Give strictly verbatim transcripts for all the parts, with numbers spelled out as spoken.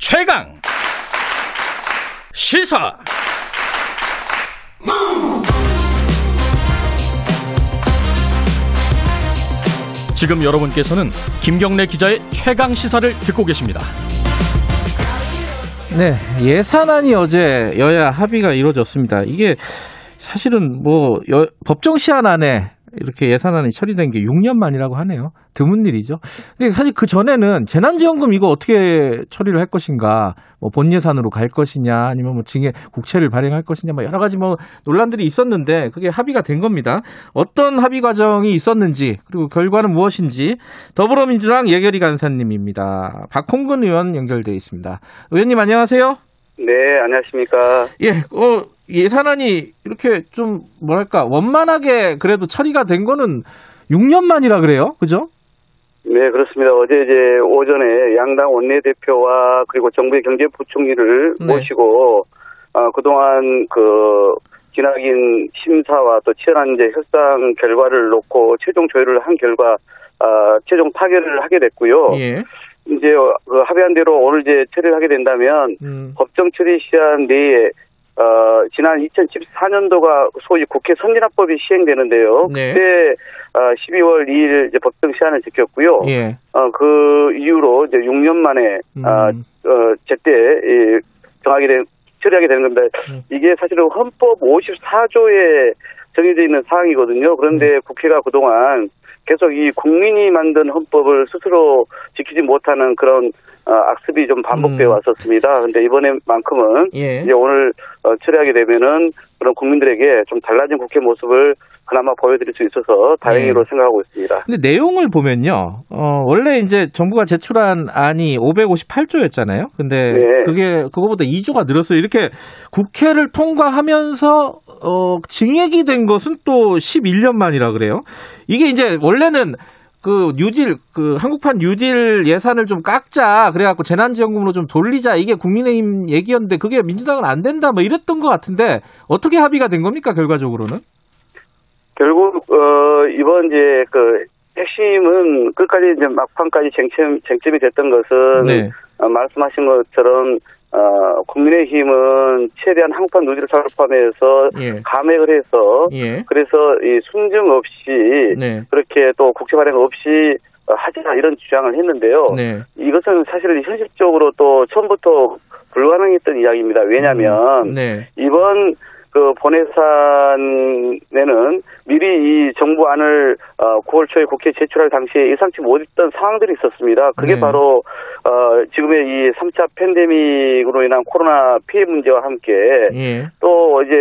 최강 시사. 지금 여러분께서는 김경래 기자의 최강 시사를 듣고 계십니다. 네, 예산안이 어제 여야 합의가 이루어졌습니다. 이게 사실은 뭐 여, 법정 시한 안에 이렇게 예산안이 처리된 게 육 년 만이라고 하네요. 드문 일이죠. 근데 사실 그 전에는 재난지원금 이거 어떻게 처리를 할 것인가, 뭐 본 예산으로 갈 것이냐, 아니면 뭐 징해 국채를 발행할 것이냐, 뭐 여러 가지 뭐 논란들이 있었는데 그게 합의가 된 겁니다. 어떤 합의 과정이 있었는지 그리고 결과는 무엇인지 더불어민주당 예결위 간사님입니다. 박홍근 의원 연결돼 있습니다. 의원님 안녕하세요. 네, 안녕하십니까. 예, 어, 예산안이 이렇게 좀 뭐랄까 원만하게 그래도 처리가 된 거는 육 년 만이라 그래요, 그죠? 네, 그렇습니다. 어제 이제 오전에 양당 원내대표와 그리고 정부의 경제부총리를 네. 모시고 어, 그동안 그 기나긴 심사와 또 치열한 이제 협상 결과를 놓고 최종 조율을 한 결과 어, 최종 타결을 하게 됐고요. 예. 이제 그 합의한 대로 오늘 이제 처리를 하게 된다면 음. 법정 처리 시한 내에 어, 지난 이천십사 년도가 소위 국회 선진화법이 시행되는데요. 네. 그때 어, 십이월 이일 이제 법정 시한을 지켰고요. 예. 어, 그 이후로 이제 육 년 만에 음. 어, 어, 제때 예, 정하게 된, 처리하게 되는 겁니다. 음. 이게 사실은 헌법 오십사 조에 정해져 있는 사항이거든요. 그런데 음. 국회가 그동안 계속 이 국민이 만든 헌법을 스스로 지키지 못하는 그런 어, 악습이 좀 반복되어 음. 왔었습니다. 그런데 이번에만큼은 예. 이제 오늘 어, 처리하게 되면은 그런 국민들에게 좀 달라진 국회 모습을 그나마 보여드릴 수 있어서 다행히로 예. 생각하고 있습니다. 근데 내용을 보면요, 어, 원래 이제 정부가 제출한 안이 오백오십팔 조였잖아요. 근데 네. 그게 그거보다 이 조가 늘었어요. 이렇게 국회를 통과하면서 어, 증액이 된 것은 또 십일 년 만이라 그래요. 이게 이제 원래는 그 뉴딜, 그 한국판 뉴딜 예산을 좀 깎자, 그래갖고 재난지원금으로 좀 돌리자, 이게 국민의힘 얘기였는데 그게 민주당은 안 된다, 뭐 이랬던 것 같은데 어떻게 합의가 된 겁니까 결과적으로는? 결국 어, 이번 이제 그 핵심은 끝까지 이제 막판까지 쟁점 쟁점이 됐던 것은 네. 어, 말씀하신 것처럼. 어, 국민의힘은 최대한 한국판 누질 사업을 포함해서 예. 감액을 해서 예. 그래서 이 순증 없이 네. 그렇게 또 국채 발행 없이 하자 이런 주장을 했는데요. 네. 이것은 사실 현실적으로 또 처음부터 불가능했던 이야기입니다. 왜냐하면 음, 네. 이번 그 본예산에는 미리 이 정부안을 어, 구월 초에 국회에 제출할 당시에 예상치 못했던 상황들이 있었습니다. 그게 네. 바로 어, 지금의 이 삼 차 팬데믹으로 인한 코로나 피해 문제와 함께 네. 또 이제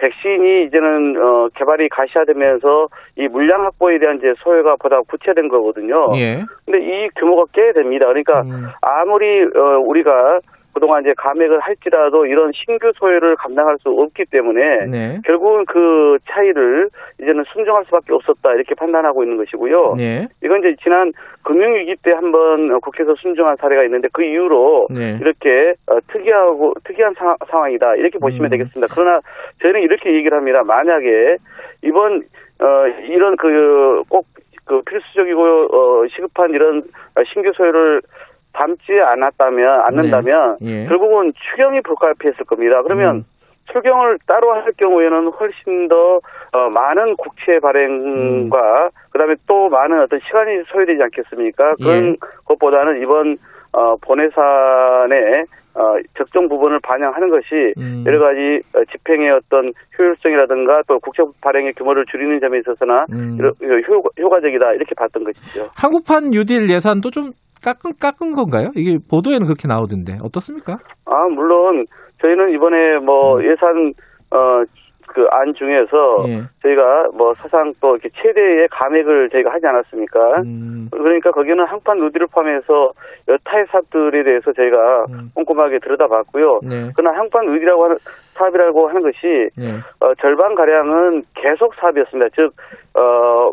백신이 이제는 어, 개발이 가시화되면서 이 물량 확보에 대한 이제 소요가 보다 구체화된 거거든요. 네. 근데 이 규모가 꽤 됩니다. 그러니까 음. 아무리 어, 우리가 그동안 이제 감액을 할지라도 이런 신규 소요를 감당할 수 없기 때문에 네. 결국은 그 차이를 이제는 순정할 수밖에 없었다 이렇게 판단하고 있는 것이고요. 네. 이건 이제 지난 금융위기 때 한번 국회에서 순정한 사례가 있는데 그 이후로 네. 이렇게 특이하고 특이한 사, 상황이다 이렇게 보시면 음. 되겠습니다. 그러나 저희는 이렇게 얘기를 합니다. 만약에 이번 어, 이런 그 꼭 그 필수적이고 어, 시급한 이런 신규 소요를 담지 않았다면, 않는다면, 네. 예. 결국은 추경이 불가피했을 겁니다. 그러면, 음. 추경을 따로 할 경우에는 훨씬 더 어, 많은 국채 발행과, 음. 그 다음에 또 많은 어떤 시간이 소요되지 않겠습니까? 그런 예. 것보다는 이번, 어, 본예산에, 어, 적정 부분을 반영하는 것이, 음. 여러 가지 집행의 어떤 효율성이라든가, 또 국채 발행의 규모를 줄이는 점에 있어서나, 음. 효과, 효과적이다, 이렇게 봤던 것이죠. 한국판 뉴딜 예산도 좀, 깎은, 깎은 건가요? 이게 보도에는 그렇게 나오던데 어떻습니까? 아 물론 저희는 이번에 뭐 예산 어, 그 안 중에서 예. 저희가 뭐 사상 또 이렇게 최대의 감액을 저희가 하지 않았습니까? 음. 그러니까 거기는 한판 누디를 포함해서 여타의 사업들에 대해서 저희가 음. 꼼꼼하게 들여다봤고요. 네. 그러나 한판 누디라고 하는 사업이라고 하는 것이 네. 어, 절반 가량은 계속 사업이었습니다. 즉 어.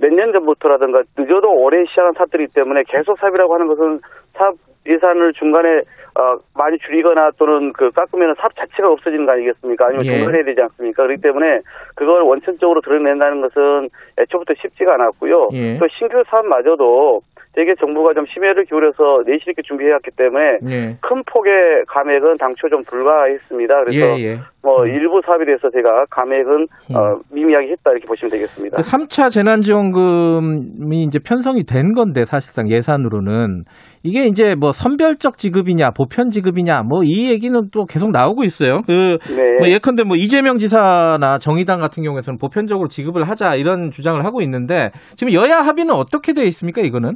몇 년 전부터라든가 늦어도 오래 시작한 사업들이기 때문에 계속 사업이라고 하는 것은 사업 예산을 중간에 어, 많이 줄이거나 또는 그 깎으면 사업 자체가 없어지는 거 아니겠습니까? 아니면 예. 중단해야 되지 않습니까? 그렇기 때문에 그걸 원천적으로 드러낸다는 것은 애초부터 쉽지가 않았고요. 예. 또 신규 사업마저도 이게 정부가 좀 심혈을 기울여서 내실 있게 준비해왔기 때문에 예. 큰 폭의 감액은 당초 좀 불가했습니다. 그래서 예, 예. 뭐 음. 일부 사업에 대해서 제가 감액은 음. 어, 미미하게 했다 이렇게 보시면 되겠습니다. 그 삼 차 재난지원금이 이제 편성이 된 건데 사실상 예산으로는 이게 이제 뭐 선별적 지급이냐 보편 지급이냐 뭐 이 얘기는 또 계속 나오고 있어요. 그 네. 뭐 예컨대 뭐 이재명 지사나 정의당 같은 경우에서는 보편적으로 지급을 하자 이런 주장을 하고 있는데 지금 여야 합의는 어떻게 되어 있습니까? 이거는?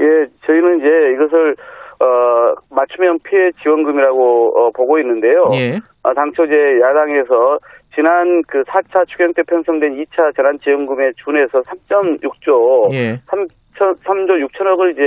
예, 저희는 이제 이것을 어, 맞춤형 피해 지원금이라고 어, 보고 있는데요. 예. 어, 당초 이제 야당에서 지난 그 사 차 추경 때 편성된 이 차 재난지원금에 준해서 삼 점 육 조, 예. 삼 조 육천억을 이제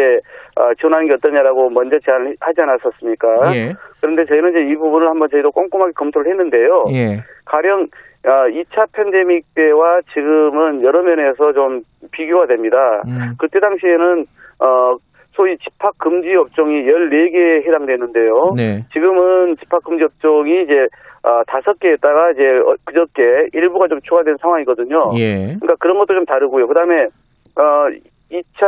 어, 지원하는 게 어떠냐라고 먼저 제안을 하지 않았었습니까? 예. 그런데 저희는 이제 이 부분을 한번 저희도 꼼꼼하게 검토를 했는데요. 예. 가령 어, 이 차 팬데믹 때와 지금은 여러 면에서 좀 비교가 됩니다. 음. 그때 당시에는 어, 소위 집합금지 업종이 열네 개에 해당되는데요. 네. 지금은 집합금지 업종이 이제 어, 다섯 개에다가 이제 그저께 일부가 좀 추가된 상황이거든요. 예. 그러니까 그런 것도 좀 다르고요. 그 다음에, 어, 이 차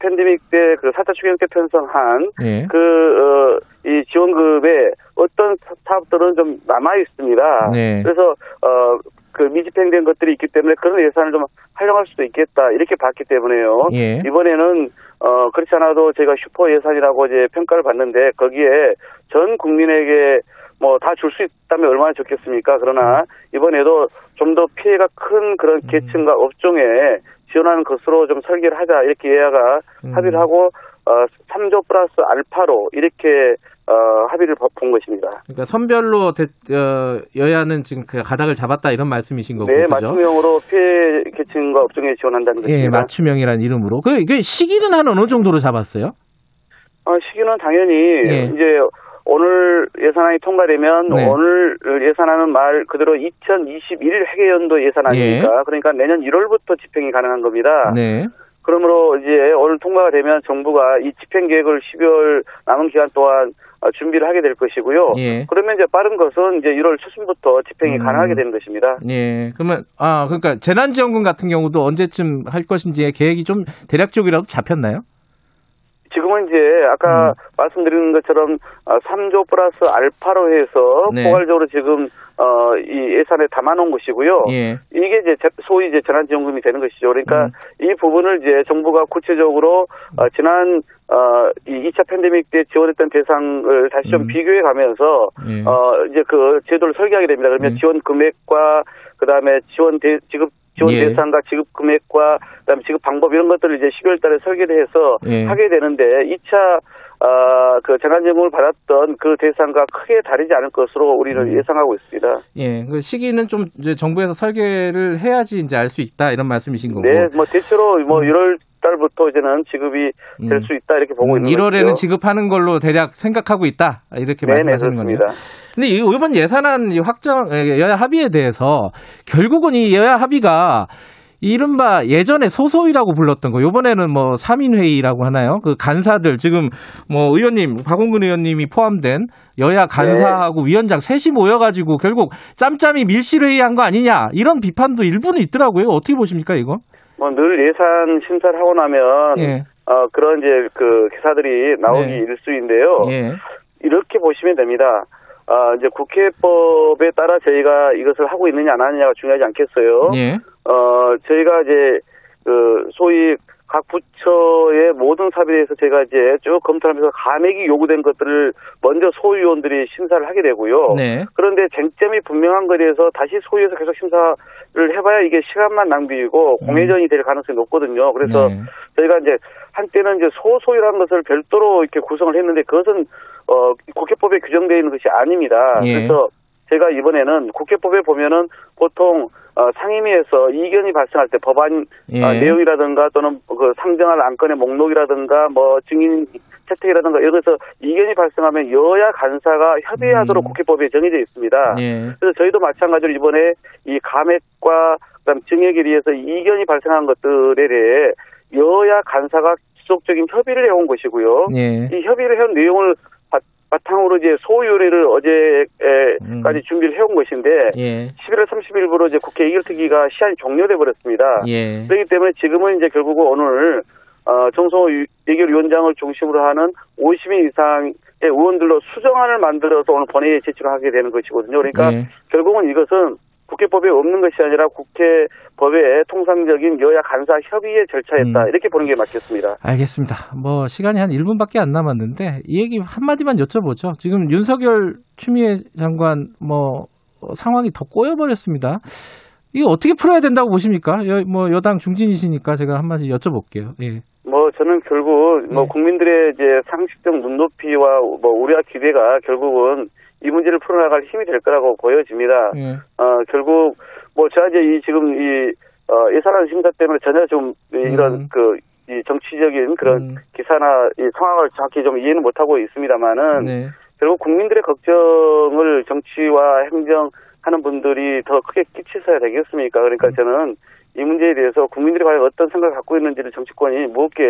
팬데믹 때 그 사 차 추경 때 편성한 예. 그, 어, 이 지원급에 어떤 사업들은 좀 남아있습니다. 네. 그래서, 어, 그 미집행된 것들이 있기 때문에 그런 예산을 좀 활용할 수도 있겠다 이렇게 봤기 때문에요. 예. 이번에는 어 그렇지 않아도 저희가 슈퍼 예산이라고 이제 평가를 받는데 거기에 전 국민에게 뭐 다 줄 수 있다면 얼마나 좋겠습니까? 그러나 이번에도 좀 더 피해가 큰 그런 계층과 업종에 지원하는 것으로 좀 설계를 하자 이렇게 여야가 음. 합의를 하고 어, 삼 조 플러스 알파로 이렇게 어, 합의를 본 것입니다. 그러니까 선별로 대, 어, 여야는 지금 그 가닥을 잡았다 이런 말씀이신 거고요. 네, 그렇죠? 맞춤형으로 피해 계층과 업종에 지원한다는 것입니다. 예, 맞춤형이라는 이름으로. 그, 그 시기는 한 어느 정도로 잡았어요? 어, 시기는 당연히 예. 이제 오늘 예산안이 통과되면 네. 오늘 예산안은 말 그대로 이천이십일 회계연도 예산안이니까 예. 그러니까 내년 일월부터 집행이 가능한 겁니다. 네. 그러므로 이제 오늘 통과가 되면 정부가 이 집행계획을 십이월 남은 기간 동안 준비를 하게 될 것이고요. 예. 그러면 이제 빠른 것은 이제 일월 초순부터 집행이 음. 가능하게 되는 것입니다. 예. 그러면 아 그러니까 재난지원금 같은 경우도 언제쯤 할 것인지의 계획이 좀 대략적이라도 잡혔나요? 지금은 이제 아까 음. 말씀드린 것처럼 삼 조 플러스 알파로 해서 네. 포괄적으로 지금 어, 이 예산에 담아놓은 것이고요. 예. 이게 이제 소위 이제 재난지원금이 되는 것이죠. 그러니까 음. 이 부분을 이제 정부가 구체적으로 어, 지난 어, 이 이 차 팬데믹 때 지원했던 대상을 다시 좀 음. 비교해 가면서 예. 어, 이제 그 제도를 설계하게 됩니다. 그러면 예. 지원 금액과 그 다음에 지원 대, 지급 지원 예. 대상과 지급 금액과 그다음에 지급 방법 이런 것들을 이제 십이월 달에 설계를 해서 예. 하게 되는데 이 차 어, 그 재난지원금을 받았던 그 대상과 크게 다르지 않을 것으로 우리는 예상하고 있습니다. 예, 그 시기는 좀 이제 정부에서 설계를 해야지 이제 알 수 있다 이런 말씀이신 거고. 네, 뭐 대체로 뭐 일월 달부터 이제는 지급이 될 수 있다 이렇게 보고 음, 있는 일월에는 거죠. 지급하는 걸로 대략 생각하고 있다 이렇게 네네, 말씀하시는 거네요. 근데 이번 예산안 확정 여야 합의에 대해서 결국은 이 여야 합의가 이른바 예전에 소소위라고 불렀던 거 이번에는 뭐 삼 인 회의라고 하나요? 그 간사들 지금 뭐 의원님 박홍근 의원님이 포함된 여야 간사하고 네. 위원장 셋이 모여가지고 결국 짬짬이 밀실 회의한 거 아니냐 이런 비판도 일부는 있더라고요. 어떻게 보십니까 이거? 뭐 늘 예산 심사를 하고 나면 예. 어, 그런 이제 그 기사들이 나오기 네. 일쑤인데요. 예. 이렇게 보시면 됩니다. 아, 이제 국회법에 따라 저희가 이것을 하고 있느냐 안 하느냐가 중요하지 않겠어요. 예. 어, 저희가 이제 그 소위 각 부처의 모든 사업에 대해서 제가 이제 쭉 검토하면서 감액이 요구된 것들을 먼저 소위원들이 심사를 하게 되고요. 네. 그런데 쟁점이 분명한 것에 대해서 다시 소위에서 계속 심사를 해봐야 이게 시간만 낭비이고 음. 공회전이 될 가능성이 높거든요. 그래서 네. 저희가 이제 한때는 이제 소소위라는 것을 별도로 이렇게 구성을 했는데 그것은 어, 국회법에 규정되어 있는 것이 아닙니다. 네. 그래서 제가 이번에는 국회법에 보면은 보통 어, 상임위에서 이견이 발생할 때 법안 예. 어, 내용이라든가 또는 그 상정할 안건의 목록이라든가 뭐 증인 채택이라든가 이런 것에서 이견이 발생하면 여야 간사가 협의하도록 음. 국회법에 정해져 있습니다. 예. 그래서 저희도 마찬가지로 이번에 이 감액과 그다음 증액에 대해서 이견이 발생한 것들에 대해 여야 간사가 지속적인 협의를 해온 것이고요. 예. 이 협의를 해온 내용을 바탕으로 이제 소위를 어제까지 음. 준비를 해온 것인데 예. 십일월 삼십일부로 이제 국회 의결특위가 시한이 종료돼 버렸습니다. 예. 그렇기 때문에 지금은 이제 결국은 오늘 어, 정성호 예결위원장을 중심으로 하는 오십 인 이상의 의원들로 수정안을 만들어서 오늘 본회의에 제출을 하게 되는 것이거든요. 그러니까 네. 결국은 이것은 국회법에 없는 것이 아니라 국회법의 통상적인 여야 간사 협의의 절차였다. 음. 이렇게 보는 게 맞겠습니다. 알겠습니다. 뭐 시간이 한 일 분밖에 안 남았는데 이 얘기 한마디만 여쭤보죠. 지금 윤석열 추미애 장관 뭐 상황이 더 꼬여버렸습니다. 이거 어떻게 풀어야 된다고 보십니까? 여, 뭐 여당 중진이시니까 제가 한마디 여쭤볼게요. 예. 뭐 저는 결국 뭐 네. 국민들의 이제 상식적 눈높이와 뭐 우려와 기대가 결국은 이 문제를 풀어나갈 힘이 될 거라고 보여집니다. 네. 어, 결국, 뭐, 제가 이제 이 지금 이, 어, 예산안 심사 때문에 전혀 좀 이런 음. 그, 이 정치적인 그런 음. 기사나 이 상황을 정확히 좀 이해는 못하고 있습니다만은, 네. 결국 국민들의 걱정을 정치와 행정하는 분들이 더 크게 끼치셔야 되겠습니까? 그러니까 음. 저는 이 문제에 대해서 국민들이 과연 어떤 생각을 갖고 있는지를 정치권이 무겁게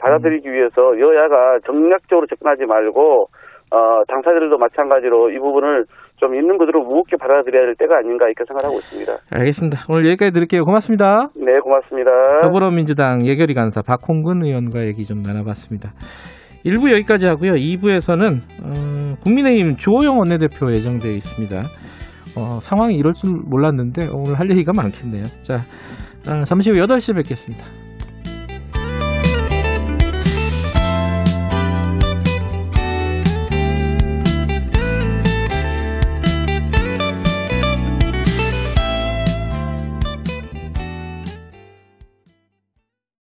받아들이기 음. 위해서 여야가 정략적으로 접근하지 말고, 어, 당사자들도 마찬가지로 이 부분을 좀 있는 그대로 무겁게 받아들여야 될 때가 아닌가 이렇게 생각하고 있습니다. 알겠습니다. 오늘 여기까지 드릴게요. 고맙습니다. 네, 고맙습니다. 더불어민주당 예결위 간사 박홍근 의원과 얘기 좀 나눠봤습니다. 일 부 여기까지 하고요. 이 부에서는 어, 국민의힘 주호영 원내대표 예정되어 있습니다. 어, 상황이 이럴 줄 몰랐는데 오늘 할 얘기가 많겠네요. 자, 어, 잠시 후 여덟 시에 뵙겠습니다.